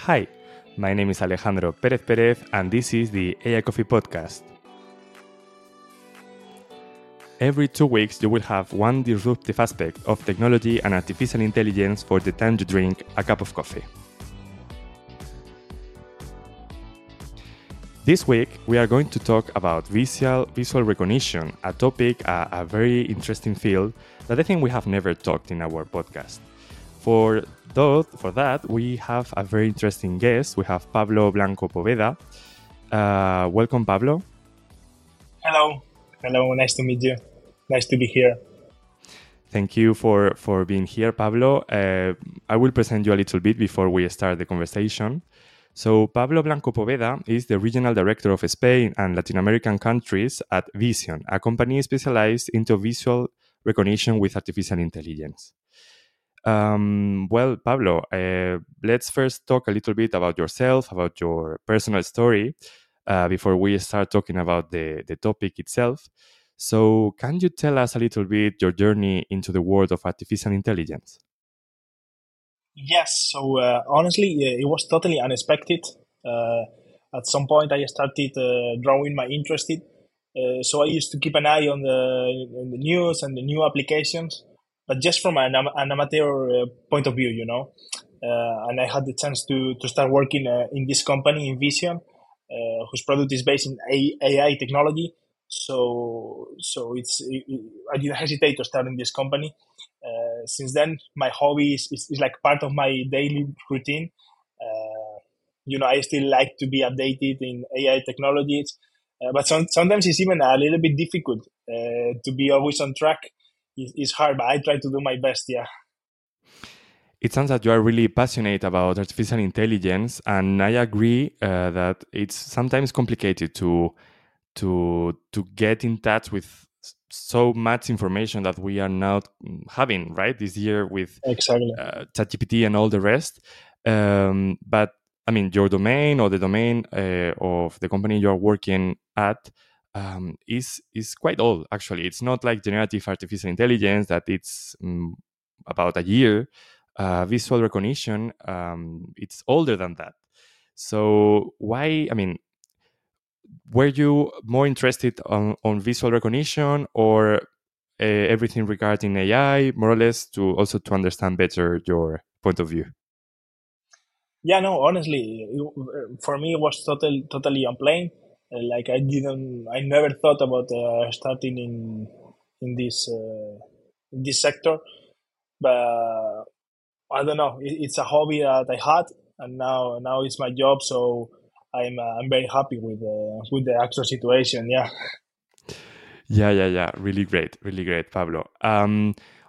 Hi, my name is Alejandro Pérez Pérez and this is the AI Coffee Podcast. Every 2 weeks you will have one disruptive aspect of technology and artificial intelligence for the time you drink a cup of coffee. This week we are going to talk about visual recognition, a topic, a very interesting field that I think we have never talked in our podcast. For that, we have a very interesting guest. We have Pablo Blanco Poveda. Welcome, Pablo. Hello. Hello, nice to meet you. Nice to be here. Thank you for being here, Pablo. I will present you a little bit before we start the conversation. So, Pablo Blanco Poveda is the Regional Director of Spain and Latin American countries at Veesion, a company specialized into visual recognition with artificial intelligence. Well, Pablo, let's first talk a little bit about yourself, about your personal story. Before we start talking about the topic itself. So can you tell us a little bit your journey into the world of artificial intelligence? Yes. So honestly, it was totally unexpected. At some point, I started drawing my interest. So I used to keep an eye on the news and the new applications, but just from an amateur point of view, you know. And I had the chance to start working in this company, in Veesion. Whose product is based in AI technology, so I didn't hesitate to start in this company. Since then, my hobby is like part of my daily routine. I still like to be updated in AI technologies, but sometimes it's even a little bit difficult to be always on track. It's hard, but I try to do my best. Yeah. It sounds that you are really passionate about artificial intelligence, and I agree that it's sometimes complicated to get in touch with so much information that we are now having right this year with exactly. ChatGPT and all the rest. But I mean, your domain or the domain of the company you are working at is quite old. Actually, it's not like generative artificial intelligence that it's about a year. Visual recognition, it's older than that. So were you more interested on visual recognition or everything regarding AI, more or less, to understand better your point of view? Yeah, no, honestly, for me, it was totally unplanned. Like I never thought about starting in this sector, but I don't know. It's a hobby that I had, and now it's my job. So I'm very happy with the actual situation. Yeah. Yeah. Really great, Pablo.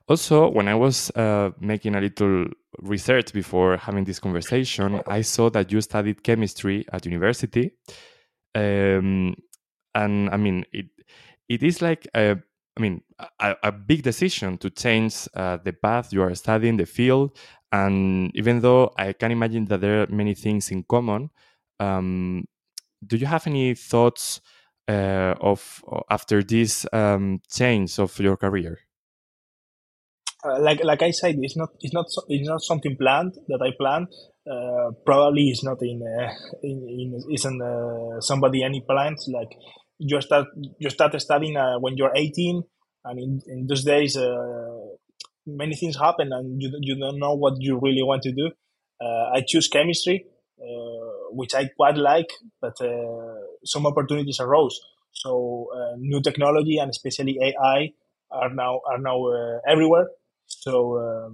Also, when I was making a little research before having this conversation, I saw that you studied chemistry at university, and I mean it is like a big decision to change the path you are studying, the field. And even though I can imagine that there are many things in common, do you have any thoughts of after this change of your career? Like I said, it's not something planned that I planned. Probably it's not isn't somebody any plans like. You start studying when you're 18, and in those days, many things happen, and you don't know what you really want to do. I choose chemistry, which I quite like, but some opportunities arose. So new technology and especially AI are now everywhere. So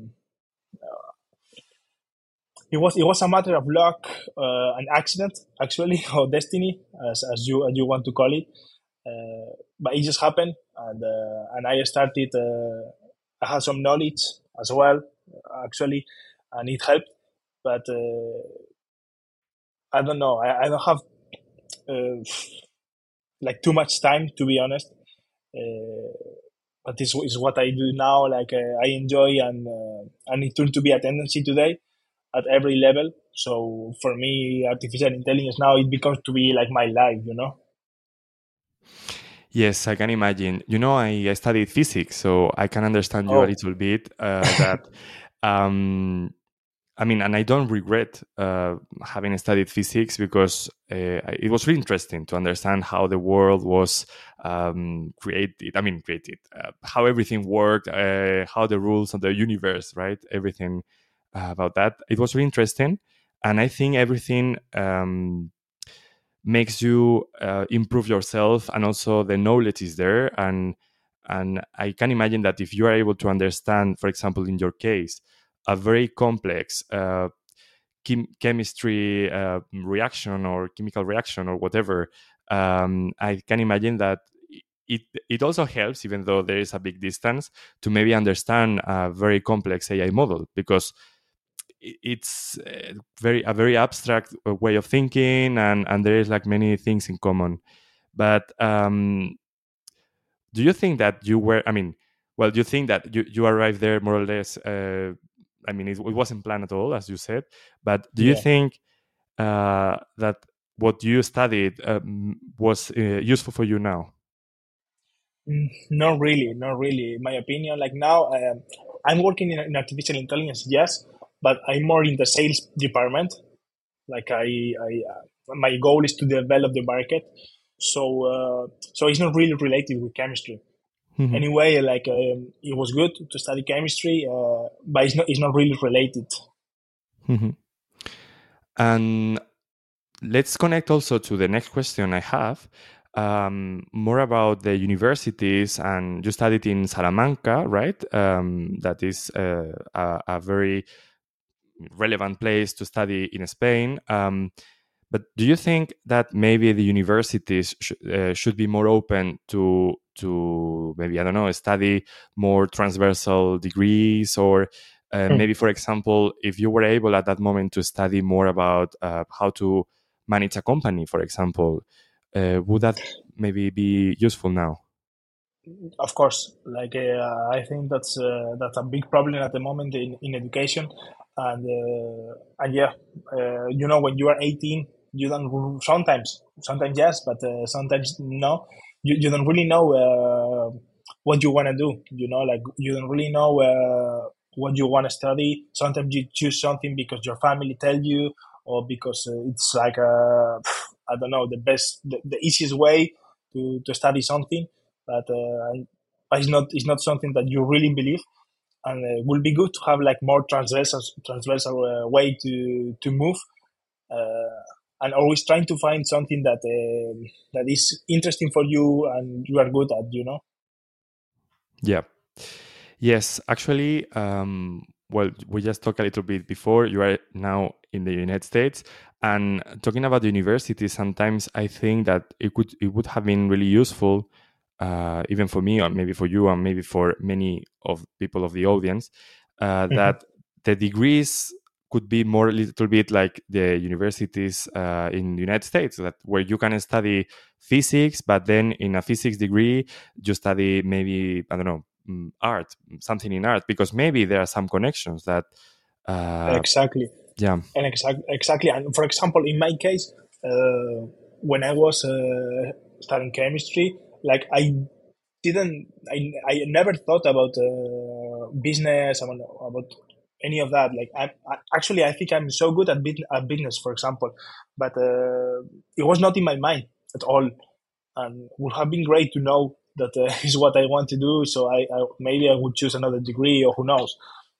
it was a matter of luck, an accident, actually, or destiny, as you want to call it. But it just happened, and I started. I had some knowledge as well, actually, and it helped. But I don't know. I don't have too much time, to be honest. But this is what I do now. Like I enjoy, and it turned to be a tendency today. At every level. So for me, artificial intelligence now, it becomes to be like my life, you know? Yes, I can imagine. You know, I studied physics, so I can understand you a little bit that I mean, and I don't regret having studied physics, because it was really interesting to understand how the world was created, how everything worked, how the rules of the universe, right? Everything about that. It was really interesting. And I think everything makes you improve yourself, and also the knowledge is there. And I can imagine that if you are able to understand, for example, in your case, a very complex chemistry reaction or chemical reaction or whatever, I can imagine that it also helps, even though there is a big distance, to maybe understand a very complex AI model, because it's a very abstract way of thinking, and there is like many things in common. But do you think that you were? I mean, well, do you think that you arrived there more or less? I mean, it wasn't planned at all, as you said. But do you think that what you studied was useful for you now? Not really. In my opinion, like now, I'm working in artificial intelligence, yes, but I'm more in the sales department. Like I my goal is to develop the market. So it's not really related with chemistry. Mm-hmm. Anyway, like it was good to study chemistry, but it's not really related. Mm-hmm. And let's connect also to the next question I have, more about the universities. And you studied in Salamanca, right? That is a very relevant place to study in Spain. But do you think that maybe the universities should be more open to maybe, I don't know, study more transversal degrees, or maybe, for example, if you were able at that moment to study more about how to manage a company, for example, would that maybe be useful now? Of course, like I think that's a big problem at the moment in education, and you know, when you are 18. You don't sometimes yes, but sometimes no. You don't really know what you want to do. You know, like you don't really know what you want to study. Sometimes you choose something because your family tell you, or because it's like I don't know, the easiest way to study something. But it's not something that you really believe. And it would be good to have like more transversal way to move. And always trying to find something that is interesting for you and you are good at, you know? Yeah. Yes, actually, well, we just talked a little bit before. You are now in the United States. And talking about universities, sometimes I think that it would have been really useful, even for me, or maybe for you, and maybe for many of people of the audience, that the degrees could be more a little bit like the universities in the United States, that where you can study physics, but then in a physics degree, you study maybe, I don't know, art, something in art, because maybe there are some connections that... Exactly. Yeah. And exactly. And for example, in my case, when I was studying chemistry, like I never thought about business, about any of that. Like I think I'm so good at business, for example, but it was not in my mind at all, and would have been great to know that is what I want to do. So I maybe I would choose another degree, or who knows.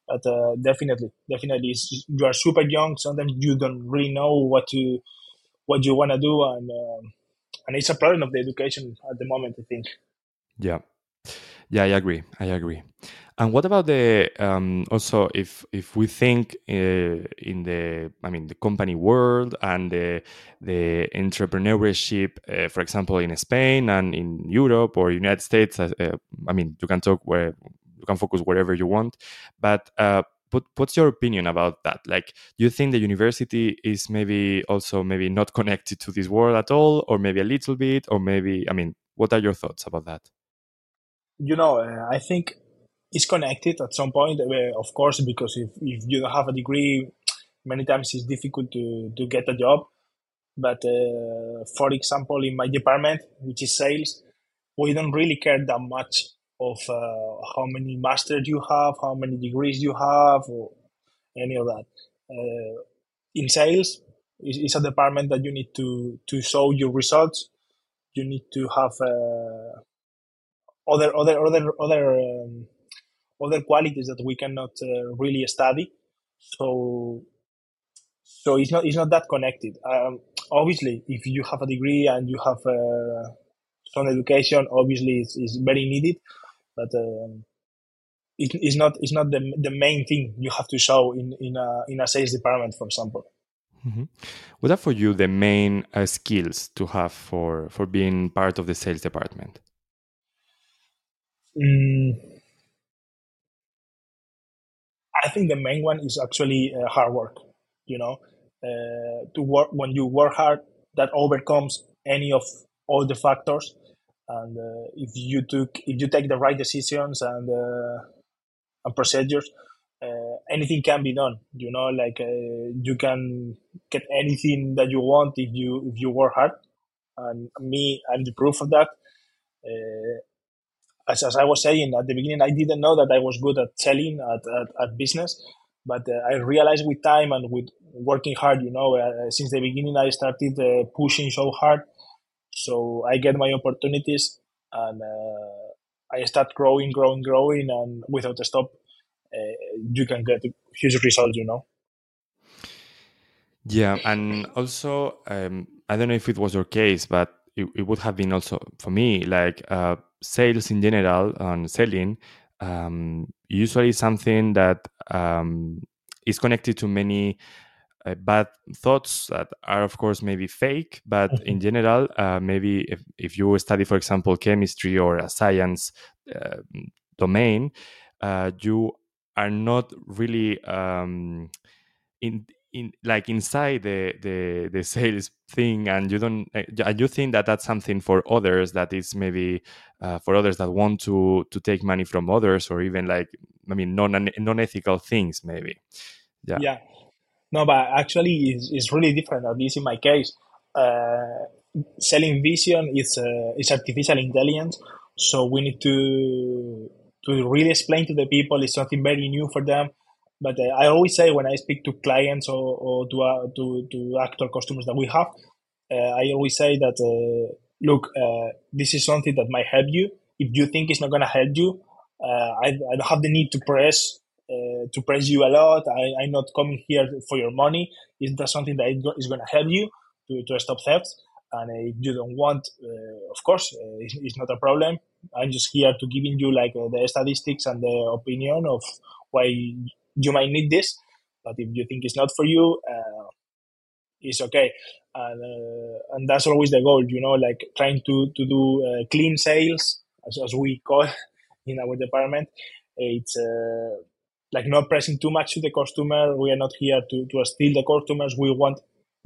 But definitely, you are super young. Sometimes you don't really know what you want to do, and it's a problem of the education at the moment, I think. Yeah. Yeah, I agree. And what about the also if we think in the company world and the entrepreneurship, for example, in Spain and in Europe or United States, you can talk where you can focus wherever you want. But what's your opinion about that? Like, do you think the university is maybe not connected to this world at all, or maybe a little bit, or maybe what are your thoughts about that? You know, I think it's connected at some point, of course, because if you don't have a degree, many times it's difficult to get a job. But for example, in my department, which is sales, we don't really care that much of how many masters you have, how many degrees you have, or any of that. in sales, it's a department that you need to show your results. You need to have other qualities that we cannot really study. So it's not that connected. Obviously, if you have a degree and you have some education, obviously it's very needed, but it's not the main thing you have to show in a sales department, for example. Mm-hmm. What are for you the main skills to have for being part of the sales department? I think the main one is actually hard work. You know, to work, when you work hard, that overcomes any of all the factors. And if you take the right decisions and procedures, anything can be done. You know, like you can get anything that you want if you work hard. And I'm the proof of that. As I was saying at the beginning, I didn't know that I was good at selling, at business, but I realized with time and with working hard, you know, since the beginning I started pushing so hard, so I get my opportunities and I start growing, and without a stop, you can get huge results, you know. Yeah, and also, I don't know if it was your case, but it would have been also, for me, like... sales in general and selling usually something that is connected to many bad thoughts that are, of course, maybe fake, but in general, maybe if you study, for example, chemistry or a science domain, you are not really inside the sales thing, and you think that that's something for others, that is maybe for others that want to take money from others, or even like, I mean, non-ethical things maybe. Yeah. No, but actually it's really different. At least in my case, selling Veesion is artificial intelligence, so we need to really explain to the people. It's something very new for them. But I always say, when I speak to clients or to actual customers that we have, I always say that, look, this is something that might help you. If you think it's not going to help you, I don't have the need to press you a lot. I'm not coming here for your money. Is that something that is going to help you to stop thefts? And if you don't want, of course, it's not a problem. I'm just here to giving you like the statistics and the opinion of why you might need this, but if you think it's not for you, it's okay. And that's always the goal, you know, like trying to do clean sales, as we call in our department. It's like not pressing too much to the customer. We are not here to steal the customers. We want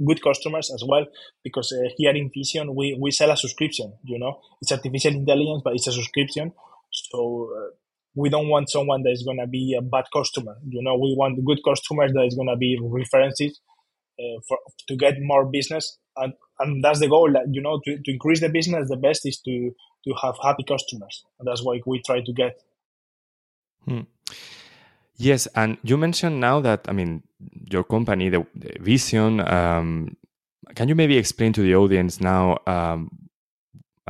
good customers as well, because here in Veesion, we sell a subscription, you know. It's artificial intelligence, but it's a subscription. So... we don't want someone that is going to be a bad customer. You know, we want good customers that is going to be references to get more business. And that's the goal, that, you know, to increase the business, the best is to have happy customers. And that's what we try to get. Hmm. Yes. And you mentioned now that, I mean, your company, the Veesion, can you maybe explain to the audience now,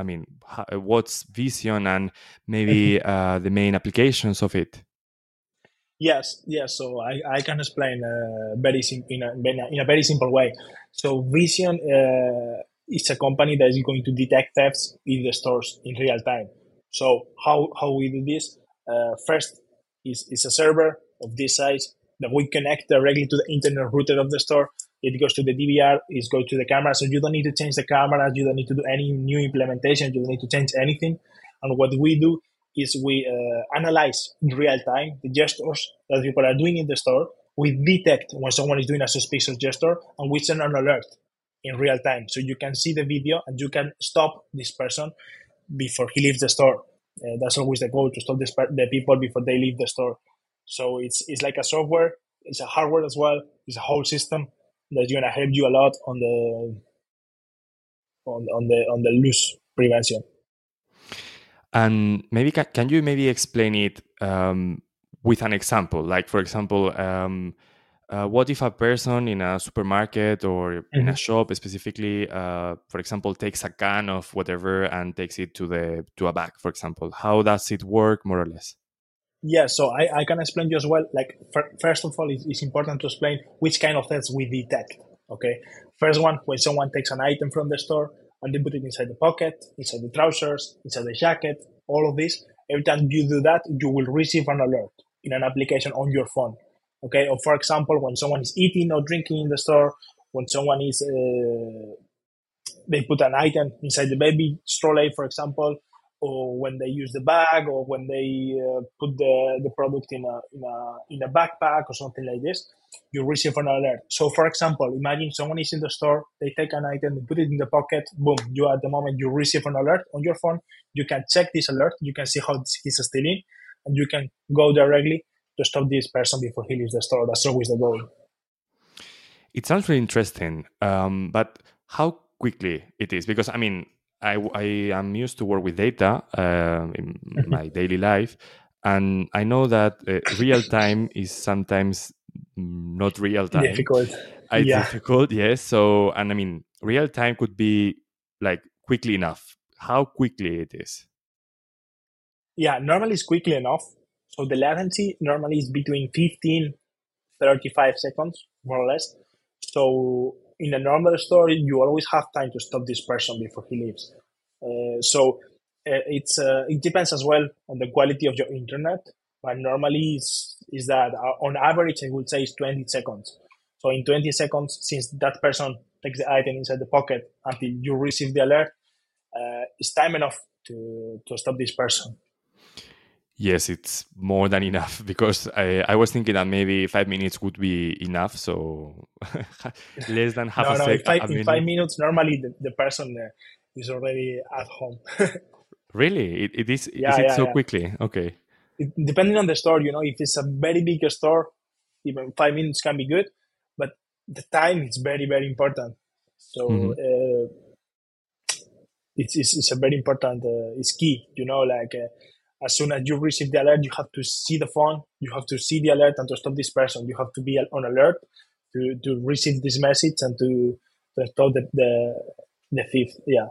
I mean, what's Veesion and maybe the main applications of it? Yes. So I can explain in a very simple way. So Veesion is a company that is going to detect thefts in the stores in real time. So how we do this? First is a server of this size that we connect directly to the internet router of the store. It goes to the DVR, it goes to the camera. So you don't need to change the cameras, you don't need to do any new implementation, you don't need to change anything. And what we do is we analyze in real time the gestures that people are doing in the store. We detect when someone is doing a suspicious gesture, and we send an alert in real time. So you can see the video and you can stop this person before he leaves the store. That's always the goal, to stop the people before they leave the store. So it's like a software, it's a hardware as well, it's a whole system that's going to help you a lot on the loss prevention. And maybe can you maybe explain it with an example? Like, for example, What if a person in a supermarket or in a shop specifically, for example, takes a can of whatever and takes it to a bag, for example? How does it work, more or less? Yeah, so I can explain you as well. Like, first of all, it's important to explain which kind of threats we detect, okay? First one, when someone takes an item from the store and they put it inside the pocket, inside the trousers, inside the jacket, all of this. Every time you do that, you will receive an alert in an application on your phone. Okay, or for example, when someone is eating or drinking in the store, when someone is, they put an item inside the baby stroller, for example, or when they use the bag, or when they put the product in a backpack or something like this, you receive an alert. So, for example, imagine someone is in the store, they take an item, they put it in the pocket, boom, you at the moment you receive an alert on your phone. You can check this alert, you can see how he's stealing, and you can go directly to stop this person before he leaves the store. That's always the goal. It sounds really interesting, but how quickly it is? Because, I mean, I am used to work with data in my daily life, and I know that real time is sometimes not real time. Difficult. Difficult, yes. So, and I mean, real time could be like quickly enough. How quickly it is? Yeah, normally it's quickly enough. So the latency normally is between 15, 35 seconds, more or less. So in a normal store, you always have time to stop this person before he leaves. It depends as well on the quality of your internet. But normally is that on average, I would say it's 20 seconds. So in 20 seconds, since that person takes the item inside the pocket until you receive the alert, it's time enough to stop this person. Yes, it's more than enough, because I was thinking that maybe 5 minutes would be enough, so less than half a second. In 5 minutes, normally the person is already at home. Really? It is? Yeah, is it so quickly? Okay. Depending on the store, you know, if it's a very big store, even 5 minutes can be good, but the time is very, very important. So it's a very important, it's key, you know, like... as soon as you receive the alert, you have to see the phone, you have to see the alert and to stop this person. You have to be on alert to receive this message and to stop the thief. Yeah.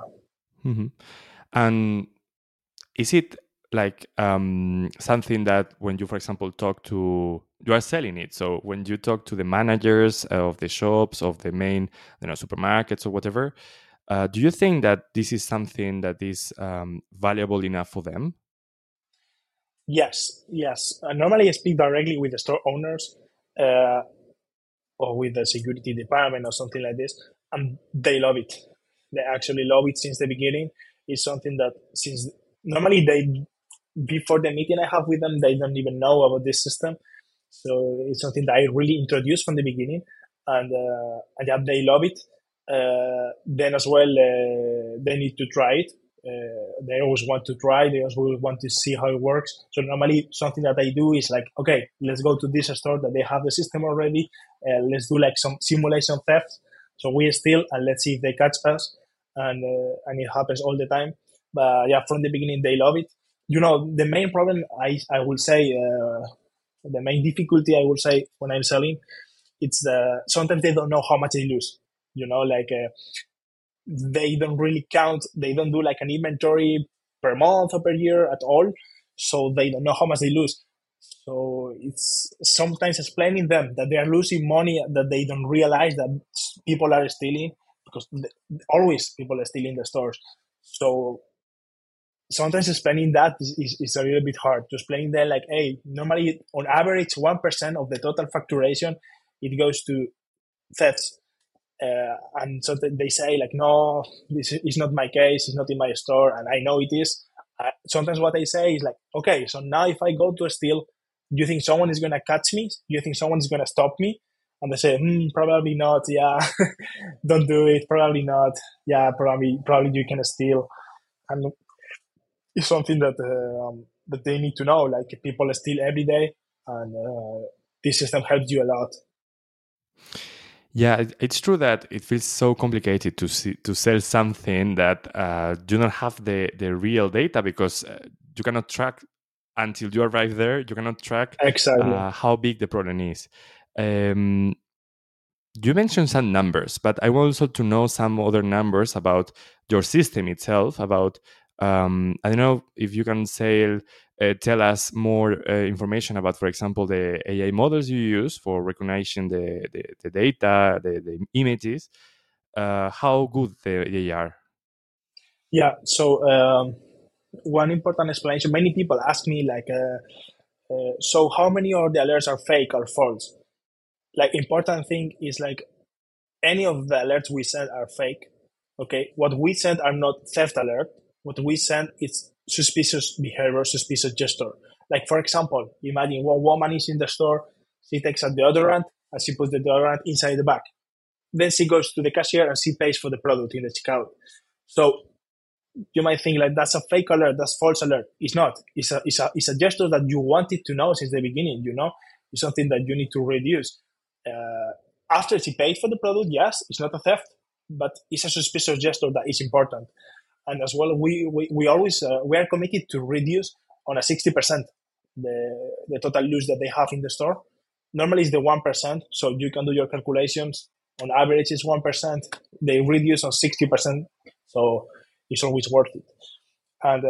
Mm-hmm. And is it like something that when you, for example, you are selling it. So when you talk to the managers of the shops, of the main supermarkets or whatever, do you think that this is something that is valuable enough for them? Yes. Normally I speak directly with the store owners or with the security department or something like this, and they love it. They actually love it since the beginning. It's something that since normally before the meeting I have with them, they don't even know about this system. So it's something that I really introduced from the beginning, and they love it. Then as well, they need to try it. They always want to try. They always want to see how it works. So normally something that I do is like, okay, let's go to this store that they have the system already. Let's do like some simulation theft. So we steal and let's see if they catch us. And it happens all the time. But yeah, from the beginning, they love it. You know, the main problem I will say, the main difficulty I will say when I'm selling, it's sometimes they don't know how much they lose. You know, like... they don't really count. They don't do like an inventory per month or per year at all. So they don't know how much they lose. So it's sometimes explaining them that they are losing money that they don't realize that people are stealing, because always people are stealing the stores. So sometimes explaining that is a little bit hard. To explain them like, hey, normally on average, 1% of the total facturation, it goes to thefts. And so they say like, no, this is not my case. It's not in my store. And I know it is. Sometimes what I say is like, okay, so now if I go to a steal, do you think someone is going to catch me? Do you think someone is going to stop me? And they say, probably not. Yeah, don't do it. Probably not. Yeah, probably you can steal. And it's something that, that they need to know. Like people steal every day, and this system helps you a lot. Yeah, it's true that it feels so complicated to sell something that do not have the real data, because you cannot track until you arrive there. You cannot track how big the problem is. You mentioned some numbers, but I want also to know some other numbers about your system itself, about, I don't know if you can say, tell us more information about, for example, the AI models you use for recognizing the data, the images, how good they are. Yeah, so one important explanation, many people ask me like, so how many of the alerts are fake or false? Like important thing is like any of the alerts we send are fake. Okay. What we send are not theft alert. What we send is suspicious behavior, suspicious gesture. Like for example, imagine one woman is in the store. She takes a deodorant and she puts the deodorant inside the bag. Then she goes to the cashier and she pays for the product in the checkout. So you might think like that's a fake alert. That's false alert. It's not. It's a gesture that you wanted to know since the beginning. You know, it's something that you need to reduce. After she paid for the product, yes, it's not a theft, but it's a suspicious gesture that is important. And as well, we are committed to reduce on a 60% the total loss that they have in the store. Normally it's the 1%, so you can do your calculations. On average it's 1%. They reduce on 60%, so it's always worth it. And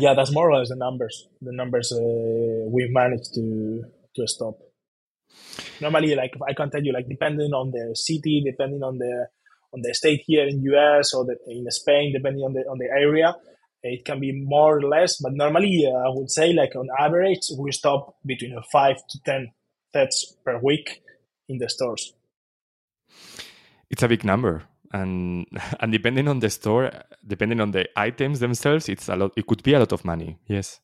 yeah, that's more or less the numbers we managed to stop. Normally, like I can tell you, like depending on the city, depending on the state here in US or in Spain, depending on the area, it can be more or less. But normally, I would say like on average, we stop between 5 to 10 thefts per week in the stores. It's a big number, and depending on the store, depending on the items themselves, it's a lot. It could be a lot of money. Yes.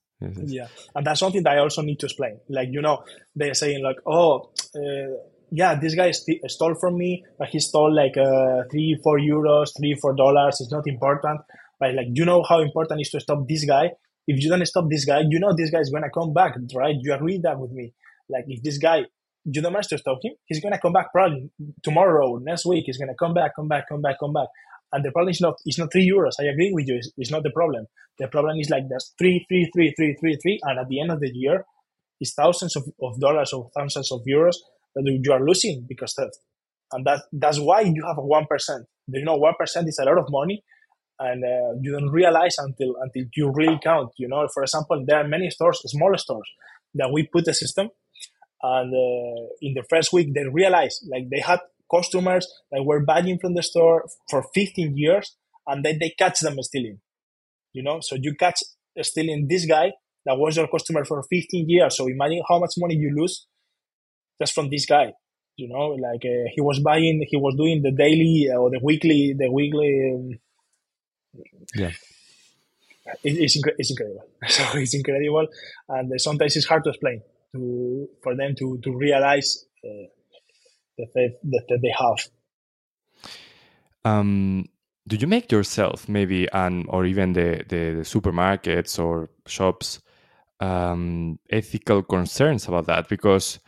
Yeah, and that's something that I also need to explain. Like, you know, they're saying like, oh, yeah, this guy stole from me, but he stole like €3, €4, $3, $4. It's not important. But like, you know how important it is to stop this guy. If you don't stop this guy, you know this guy is going to come back, right? You agree that with me. Like, if this guy, you don't manage to stop him, he's going to come back probably tomorrow, next week. He's going to come back. And the problem is not €3. I agree with you. It's not the problem. The problem is like there's three, and at the end of the year, it's thousands of dollars or thousands of euros that you are losing because theft. And that's why you have a 1%. You know, 1% is a lot of money, and you don't realize until you really count. You know, for example, there are many stores, small stores, that we put a system, and in the first week they realize like they had customers that were buying from the store for 15 years, and then they catch them stealing. You know, so you catch stealing this guy that was your customer for 15 years. So imagine how much money you lose just from this guy. You know, like he was doing the daily or the weekly. Yeah, it's incredible. So it's incredible, and sometimes it's hard to explain for them to realize. That they have. Do you make yourself maybe, or even the supermarkets or shops, ethical concerns about that? Because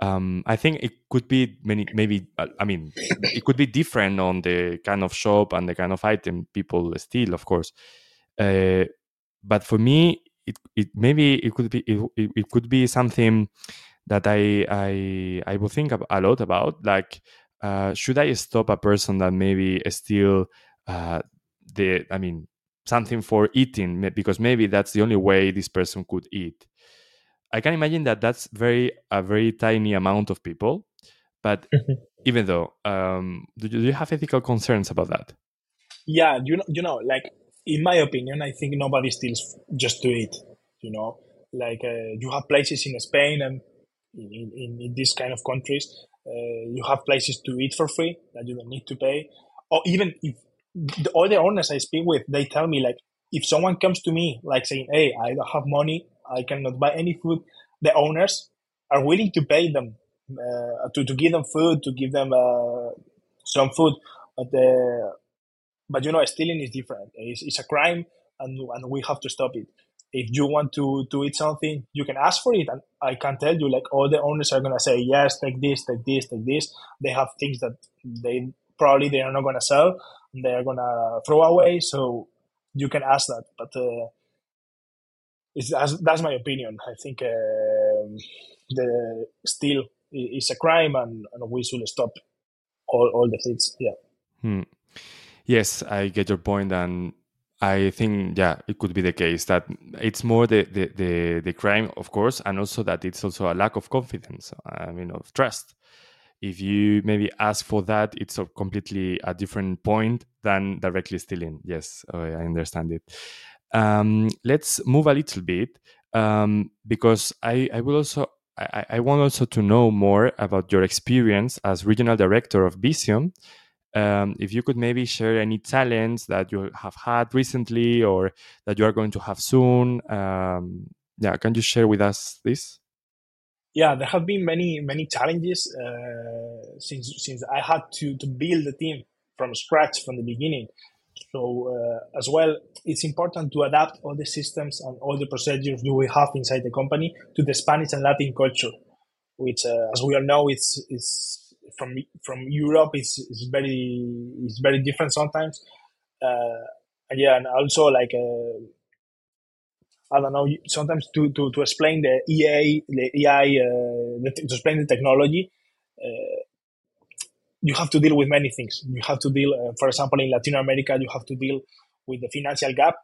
I think it could be it could be different on the kind of shop and the kind of item people steal, of course. But for me, it could be something that I will think a lot about, like, should I stop a person that maybe steal something for eating, because maybe that's the only way this person could eat. I can imagine that that's a very tiny amount of people, but even though, do you have ethical concerns about that? Yeah, you know, like in my opinion, I think nobody steals just to eat. You know, like you have places in Spain and in these kind of countries, you have places to eat for free that you don't need to pay. Or even if all the owners I speak with, they tell me like, if someone comes to me like saying, hey, I don't have money, I cannot buy any food, the owners are willing to pay them, to give them food, to give them some food. But you know, stealing is different. It's a crime, and we have to stop it. If you want to eat something, you can ask for it. And I can tell you, like, all the owners are going to say, yes, take this. They have things that they are not going to sell. They are going to throw away. So you can ask that. But that's my opinion. I think the steal it's a crime, and we should stop all the things. Yeah. Hmm. Yes, I get your point, and I think, yeah, it could be the case that it's more the crime, of course, and also that it's also a lack of confidence, I mean, of trust. If you maybe ask for that, it's a completely a different point than directly stealing. Yes, I understand it. Let's move a little bit, because I want also to know more about your experience as regional director of Veesion. If you could maybe share any talents that you have had recently or that you are going to have soon. Can you share with us this? Yeah, there have been many challenges since I had to build the team from scratch from the beginning. So as well, it's important to adapt all the systems and all the procedures that we have inside the company to the Spanish and Latin culture, which, as we all know, it's from Europe. It's very different sometimes. And also I don't know, sometimes to explain the AI, to explain the technology. You have to deal with many things. You have to deal, for example, in Latin America, you have to deal with the financial gap.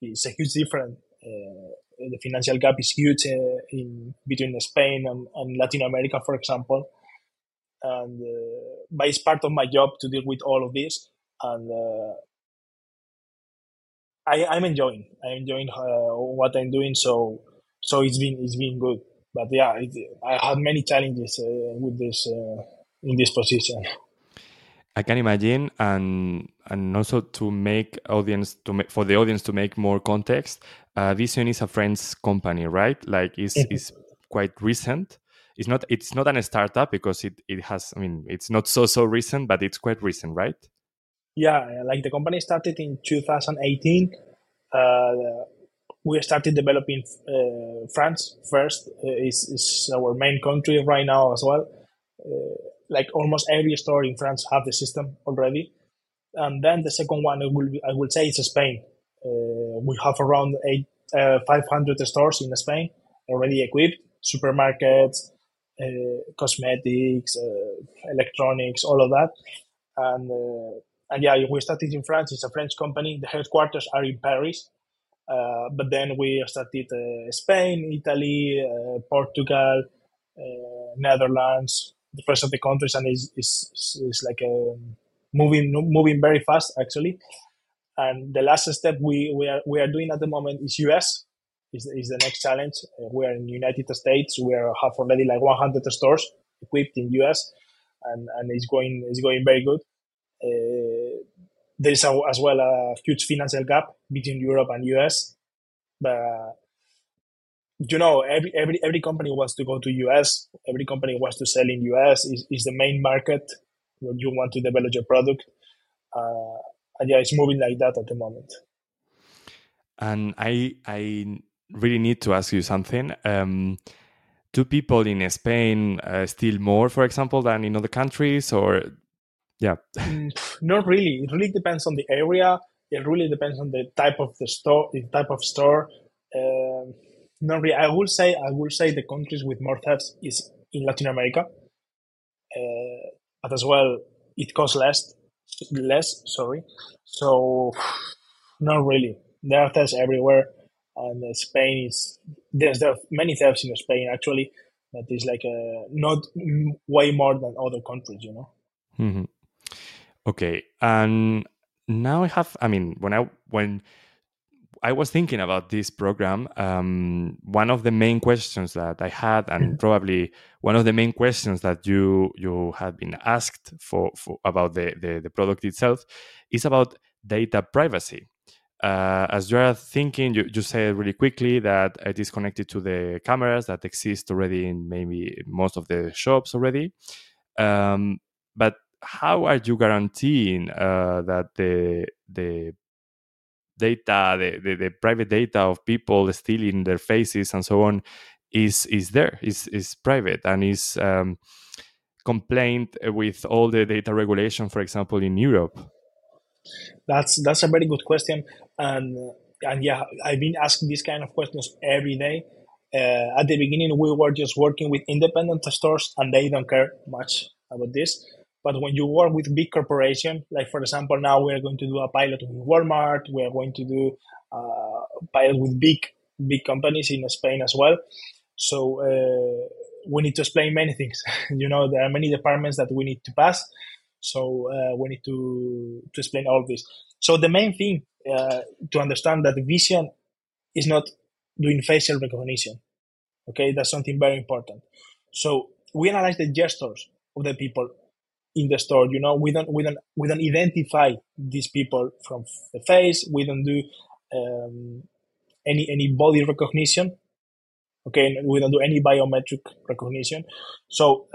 It's a huge difference. The financial gap is huge between Spain and Latin America, for example. But it's part of my job to deal with all of this. I'm enjoying what I'm doing. So it's been good. But yeah, I had many challenges with this. In this position, I can imagine, and also for the audience to make more context. Veesion is a French company, right? Like is quite recent. It's not a startup because it has. I mean, it's not so recent, but it's quite recent, right? Yeah, like the company started in 2018. We started developing France first. Is our main country right now as well. Like almost every store in France have the system already. And then the second one, I will say it's Spain. We have around 500 stores in Spain already equipped, supermarkets, cosmetics, electronics, all of that. And we started in France. It's a French company. The headquarters are in Paris. But then we started Spain, Italy, Portugal, Netherlands, the rest of the countries, and it's like moving very fast actually. And the last step we are doing at the moment is US. Is the next challenge. We are in the United States. We have already like 100 stores equipped in US, and it's going very good. There is as well a huge financial gap between Europe and US, but. You know, every company wants to go to US. Every company wants to sell in US. Is the main market where you want to develop your product. It's moving like that at the moment. And I really need to ask you something. Do people in Spain steal more, for example, than in other countries? Or, yeah. Not really. It really depends on the area. It really depends on the type of the store. Not really. I will say the countries with more thefts is in Latin America, but as well it costs less. Sorry, so not really. There are thefts everywhere, and Spain is there are many thefts in Spain actually, but it's like not way more than other countries, you know. Mm-hmm. Okay, and now I have. I mean, when I was thinking about this program, one of the main questions that I had, and probably one of the main questions that you have been asked for about the product itself, is about data privacy. As you are thinking, you said really quickly that it is connected to the cameras that exist already in maybe most of the shops already. But how are you guaranteeing that the data, the private data of people stealing their faces and so on is private and is compliant with all the data regulation, for example, in Europe? That's a very good question. And yeah, I've been asked these kind of questions every day. At the beginning, we were just working with independent stores, and they don't care much about this. But when you work with big corporations, like, for example, now we are going to do a pilot with Walmart. We are going to do a pilot with big companies in Spain as well. So we need to explain many things. You know, there are many departments that we need to pass. So we need to explain all this. So the main thing to understand that Veesion is not doing facial recognition. Okay, that's something very important. So we analyze the gestures of the people in the store. You know, we don't identify these people from the face. We don't do any body recognition. Okay, we don't do any biometric recognition. So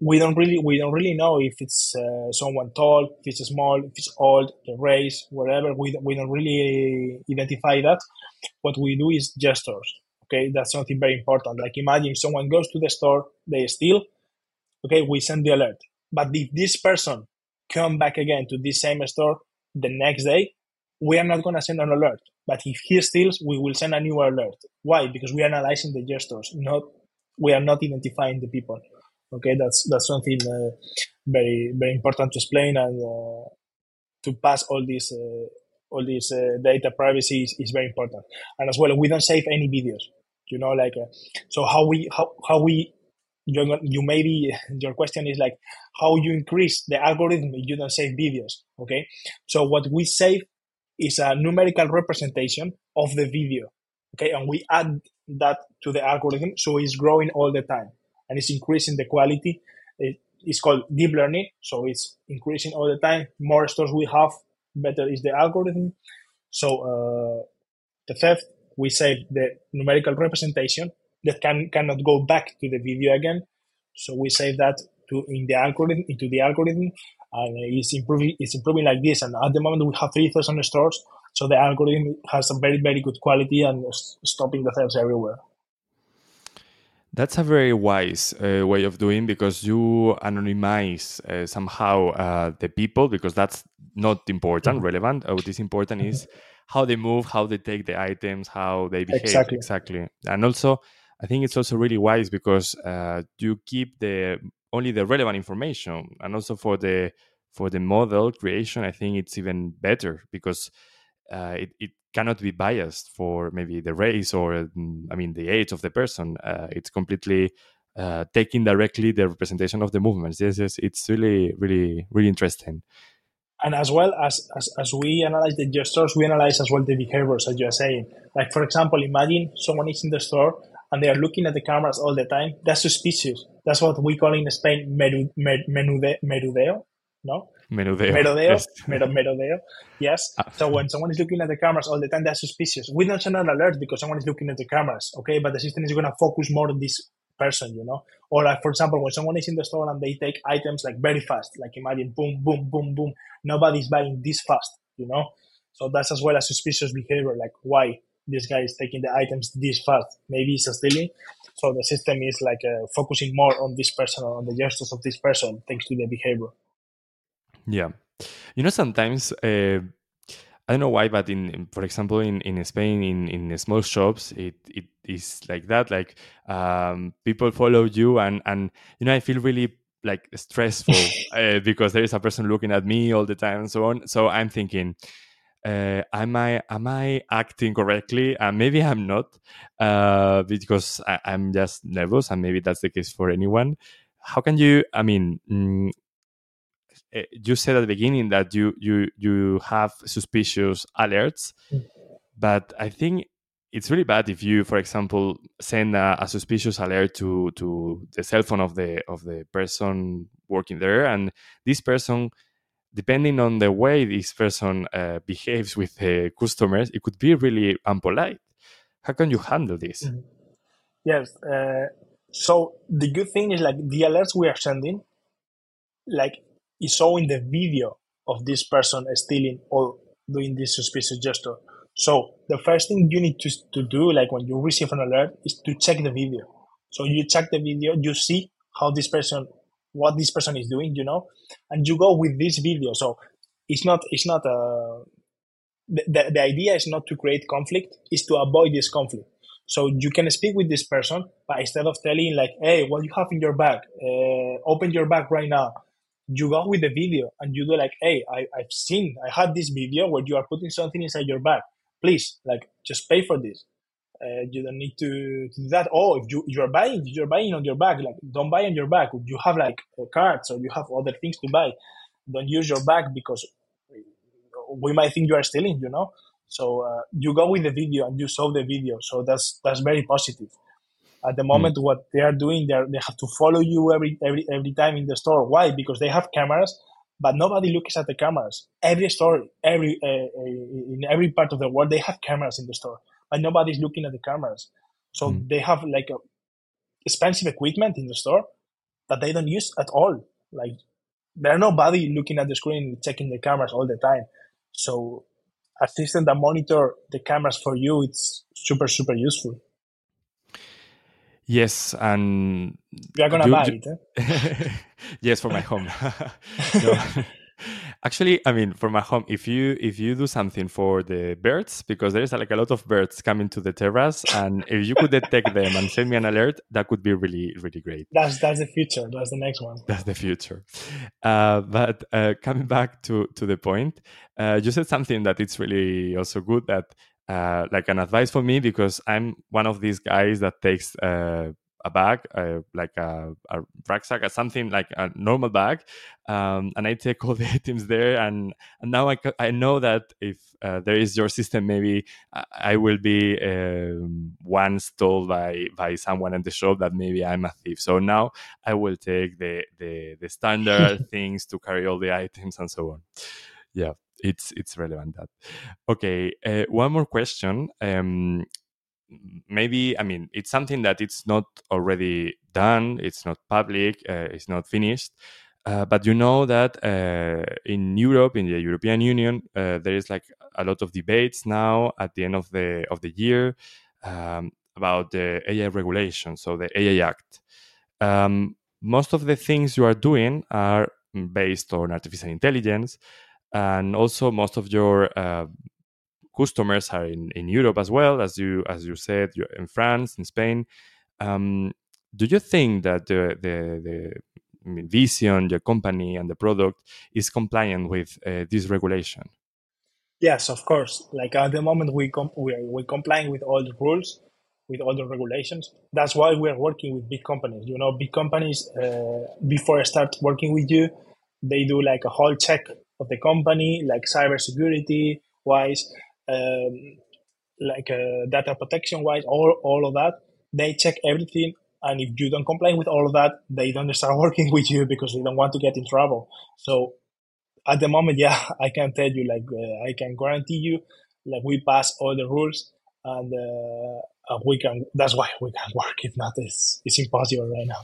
we don't really know if it's someone tall, if it's small, if it's old, the race, whatever. We don't really identify that. What we do is gestures. Okay, that's something very important. Like, imagine someone goes to the store, they steal. Okay, we send the alert. But if this person come back again to this same store the next day, we are not going to send an alert. But if he steals, we will send a new alert. Why? Because we are analyzing the gestures. We are not identifying the people. Okay, that's something very, very important to explain, and to pass all this data privacy is very important. And as well, we don't save any videos. You know, like so how we you maybe your question is like how you increase the algorithm if you don't save videos. Okay, so what we save is a numerical representation of the video. Okay, and we add that to the algorithm, so it's growing all the time. And it's increasing the quality. It's called deep learning, so it's increasing all the time. More stores we have, better is the algorithm. So the theft, we save the numerical representation that cannot go back to the video again. So we save that into the algorithm, and it's improving like this. And at the moment we have 3,000 stores, so the algorithm has a very, very good quality and stopping the thefts everywhere. That's a very wise way of doing, because you anonymize somehow the people, because that's not important, relevant. What is important is how they move, how they take the items, how they behave. Exactly. And also, I think it's also really wise because you keep only the relevant information, and also for the model creation, I think it's even better because it cannot be biased for maybe the race or, the age of the person. It's completely taking directly the representation of the movements. Yes, it's really, really, really interesting. And as well as we analyze the gestures, we analyze as well the behaviors, as you are saying. Like, for example, imagine someone is in the store and they are looking at the cameras all the time. That's suspicious. That's what we call in Spain merudeo. No? Merodeo. Yes. So when someone is looking at the cameras all the time, that's suspicious. We don't send an alert because someone is looking at the cameras, okay? But the system is going to focus more on this person, you know? Or, like, for example, when someone is in the store and they take items, like, very fast, like, imagine, boom, boom, boom, boom. Nobody's buying this fast, you know? So that's as well as suspicious behavior, like, why this guy is taking the items this fast? Maybe it's a stealing. So the system is, like, focusing more on this person, or on the gestures of this person, thanks to the behavior. Yeah. You know, sometimes, I don't know why, but for example, in Spain, in small shops, it is like that. Like, people follow you and, you know, I feel really like stressful because there is a person looking at me all the time and so on. So I'm thinking, am I acting correctly? Maybe I'm not, because I'm just nervous, and maybe that's the case for anyone. How can you, you said at the beginning that you have suspicious alerts, but I think it's really bad if you, for example, send a suspicious alert to the cell phone of the person working there, and this person, depending on the way this person behaves with the customers, it could be really unpolite. How can you handle this? Mm-hmm. Yes. So the good thing is, like, the alerts we are sending, like, is showing the video of this person stealing or doing this suspicious gesture. So the first thing you need to do, like, when you receive an alert, is to check the video. So you check the video, you see what this person is doing, you know, and you go with this video. So the idea is not to create conflict, it's to avoid this conflict. So you can speak with this person, but instead of telling like, hey, what you have in your bag, open your bag right now, you go with the video and you do like, hey, I had this video where you are putting something inside your bag. Please, like, just pay for this. You don't need to do that. Oh, if you're buying on your bag, like, don't buy on your bag. You have like cards or you have other things to buy. Don't use your bag because we might think you are stealing, you know? So you go with the video and you show the video. So that's very positive. At the moment, what they are doing, they have to follow you every time in the store. Why? Because they have cameras, but nobody looks at the cameras. Every store, in every part of the world, they have cameras in the store, but nobody's looking at the cameras. So they have like a expensive equipment in the store that they don't use at all. Like there's nobody looking at the screen, checking the cameras all the time. So a system that monitor the cameras for you, it's super, super useful. Yes, and you're going to buy it, eh? Yes, for my home. No. Actually, I mean, for my home, if you do something for the birds, because there is like a lot of birds coming to the terrace, and if you could detect them and send me an alert, that could be really, really great. That's the future. That's the next one. That's the future. But coming back to the point, you said something that it's really also good, that like an advice for me, because I'm one of these guys that takes a bag, like a rucksack or something, like a normal bag, and I take all the items there, and now I know that if there is your system, maybe I will be once told by someone in the shop that maybe I'm a thief. So now I will take the standard things to carry all the items and so on. Yeah, it's relevant that. Okay, one more question. Maybe, I mean, it's something that it's not already done, it's not public, it's not finished, but you know that in Europe, in the European Union, there is like a lot of debates now at the end of the year about the AI regulation, so the AI Act. Most of the things you are doing are based on artificial intelligence, and also most of your customers are in Europe as well, as you said, you're in France, in Spain. Do you think that the Veesion, your company and the product is compliant with this regulation? Yes, of course. Like at the moment, we're complying with all the rules, with all the regulations. That's why we're working with big companies. You know, big companies, before I start working with you, they do like a whole check of the company, like cybersecurity wise, like data protection wise, all of that. They check everything, and if you don't comply with all of that, they don't start working with you because they don't want to get in trouble. So at the moment, yeah, I can tell you, like I can guarantee you, like we pass all the rules, and we can. That's why we can work. If not, it's impossible right now.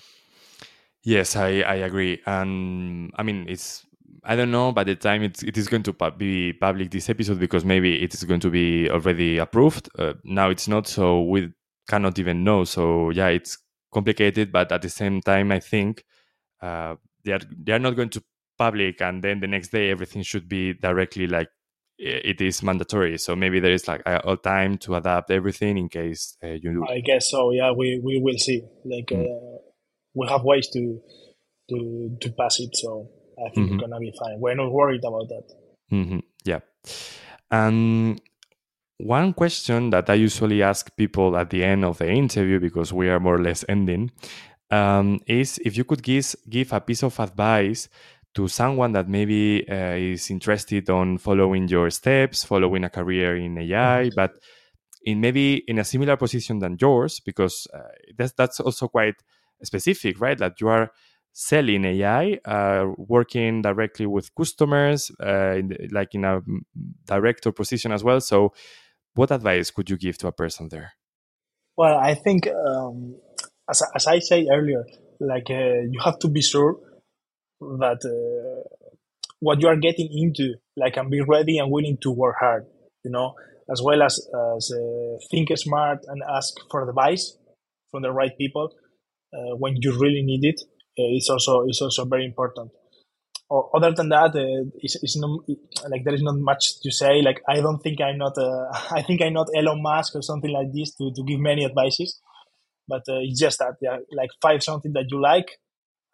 Yes, I agree, and I mean it's. I don't know by the time it is going to be public, this episode, because maybe it is going to be already approved. Now it's not, so we cannot even know. So yeah, it's complicated, but at the same time, I think they are not going to public, and then the next day everything should be directly like it is mandatory. So maybe there is like a time to adapt everything in case you do. I guess so. Yeah, we will see. Like we have ways to pass it. So. I think it's going to be fine. We're not worried about that. Mm-hmm. Yeah. One question that I usually ask people at the end of the interview, because we are more or less ending, is if you could give a piece of advice to someone that maybe is interested on following your steps, following a career in AI, but maybe in a similar position than yours, because that's also quite specific, right? That you are selling AI, working directly with customers, like in a director position as well. So what advice could you give to a person there? Well, I think, as I said earlier, like you have to be sure that what you are getting into, like, and be ready and willing to work hard, you know, as well as think smart and ask for advice from the right people when you really need it. It's also very important. other than that, it's no, like there is not much to say. Like I don't think I think I'm not Elon Musk or something like this to give many advices. But it's just that, yeah, like find something that you like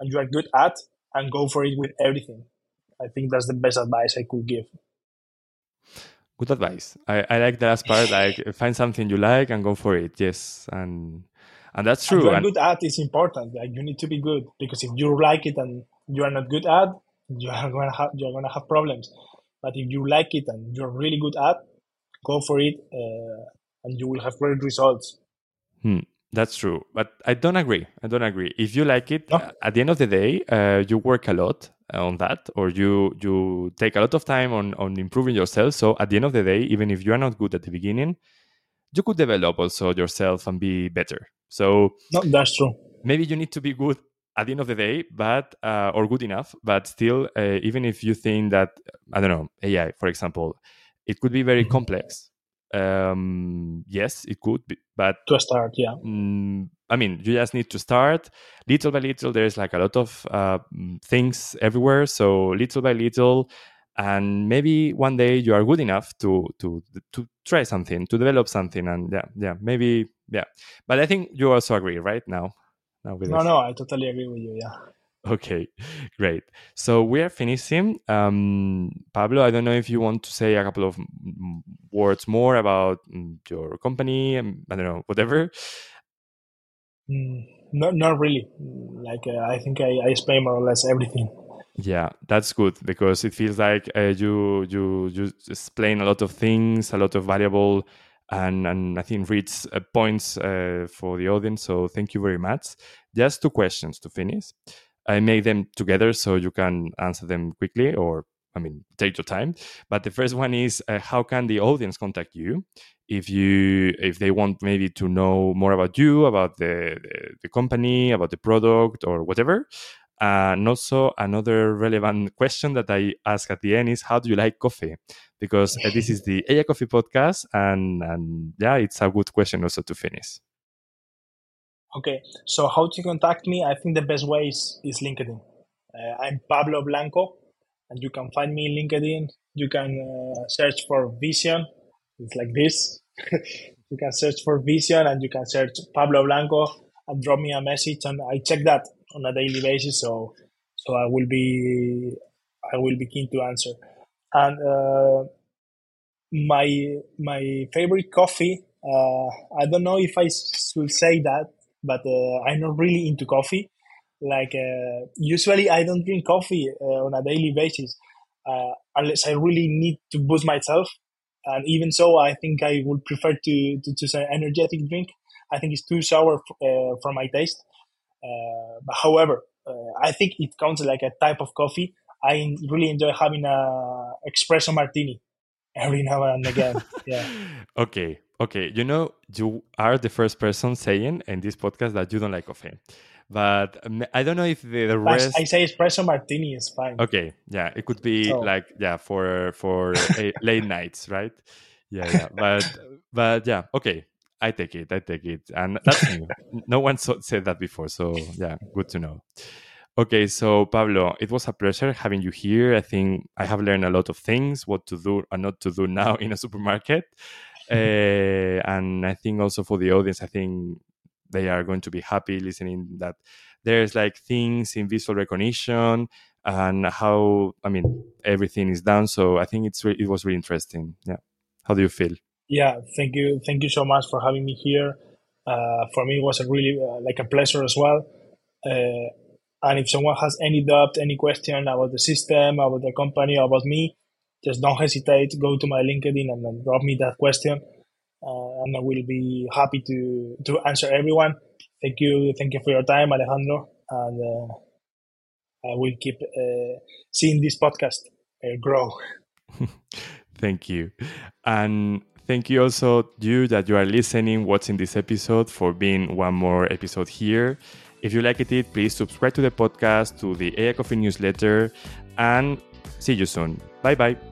and you are good at, and go for it with everything. I think that's the best advice I could give. Good advice. I like the last part. Like find something you like and go for it. Yes, and that's true. And good at is important. Like you need to be good, because if you like it and you are not good at, you are gonna have problems. But if you like it and you're really good at, go for it, and you will have great results. That's true, but I don't agree. If you like it, no. At the end of the day, you work a lot on that, or you take a lot of time on improving yourself. So at the end of the day, even if you are not good at the beginning, you could develop also yourself and be better. So no, that's true. Maybe you need to be good at the end of the day, but or good enough, but still, even if you think that, I don't know, AI, for example, it could be very complex. Yes, it could be, but to start, yeah. I mean, you just need to start little by little. There's like a lot of things everywhere, so little by little, and maybe one day you are good enough to try something, to develop something, and yeah, maybe, yeah. But I think you also agree, right? No, I totally agree with you, yeah. Okay, great. So we are finishing. Pablo, I don't know if you want to say a couple of words more about your company, I don't know, whatever. No, not really. Like, I think I explain more or less everything. Yeah, that's good, because it feels like you explain a lot of things, a lot of valuable and I think reads points for the audience. So thank you very much. Just two questions to finish. I make them together so you can answer them quickly, or, I mean, take your time. But the first one is, how can the audience contact you if they want maybe to know more about you, about the company, about the product or whatever? And also another relevant question that I ask at the end is, how do you like coffee? Because this is the AI Coffee Podcast, and yeah, it's a good question also to finish. Okay, so how to contact me? I think the best way is LinkedIn. I'm Pablo Blanco, and you can find me in LinkedIn. You can search for Veesion. It's like this. You can search for Veesion, and you can search Pablo Blanco and drop me a message, and I check that on a daily basis, so I will be keen to answer. And my favorite coffee, I don't know if I should say that, but I'm not really into coffee. Like usually I don't drink coffee on a daily basis unless I really need to boost myself. And even so, I think I would prefer to choose an energetic drink. I think it's too sour for my taste. But however, I think it counts like a type of coffee. I really enjoy having a espresso martini every now and again. Yeah. Okay. You know, you are the first person saying in this podcast that you don't like coffee. But I don't know if the rest... I say espresso martini is fine. Okay, yeah. It could be for late nights, right? Yeah. But yeah, okay. I take it. And that's new. No one said that before. So yeah, good to know. Okay, so Pablo, it was a pleasure having you here. I think I have learned a lot of things, what to do and not to do now in a supermarket. And I think also for the audience, I think they are going to be happy listening that there's like things in visual recognition and how, I mean, everything is done. So I think it was really interesting. Yeah. How do you feel? Yeah, thank you. Thank you so much for having me here. For me, it was a really like a pleasure as well. And if someone has any doubt, any question about the system, about the company, about me, just don't hesitate. Go to my LinkedIn and then drop me that question. And I will be happy to answer everyone. Thank you for your time, Alejandro. And I will keep seeing this podcast grow. Thank you. And thank you also to you that you are listening, watching this episode, for being one more episode here. If you liked it, please subscribe to the podcast, to the AI Coffee newsletter, and see you soon. Bye-bye.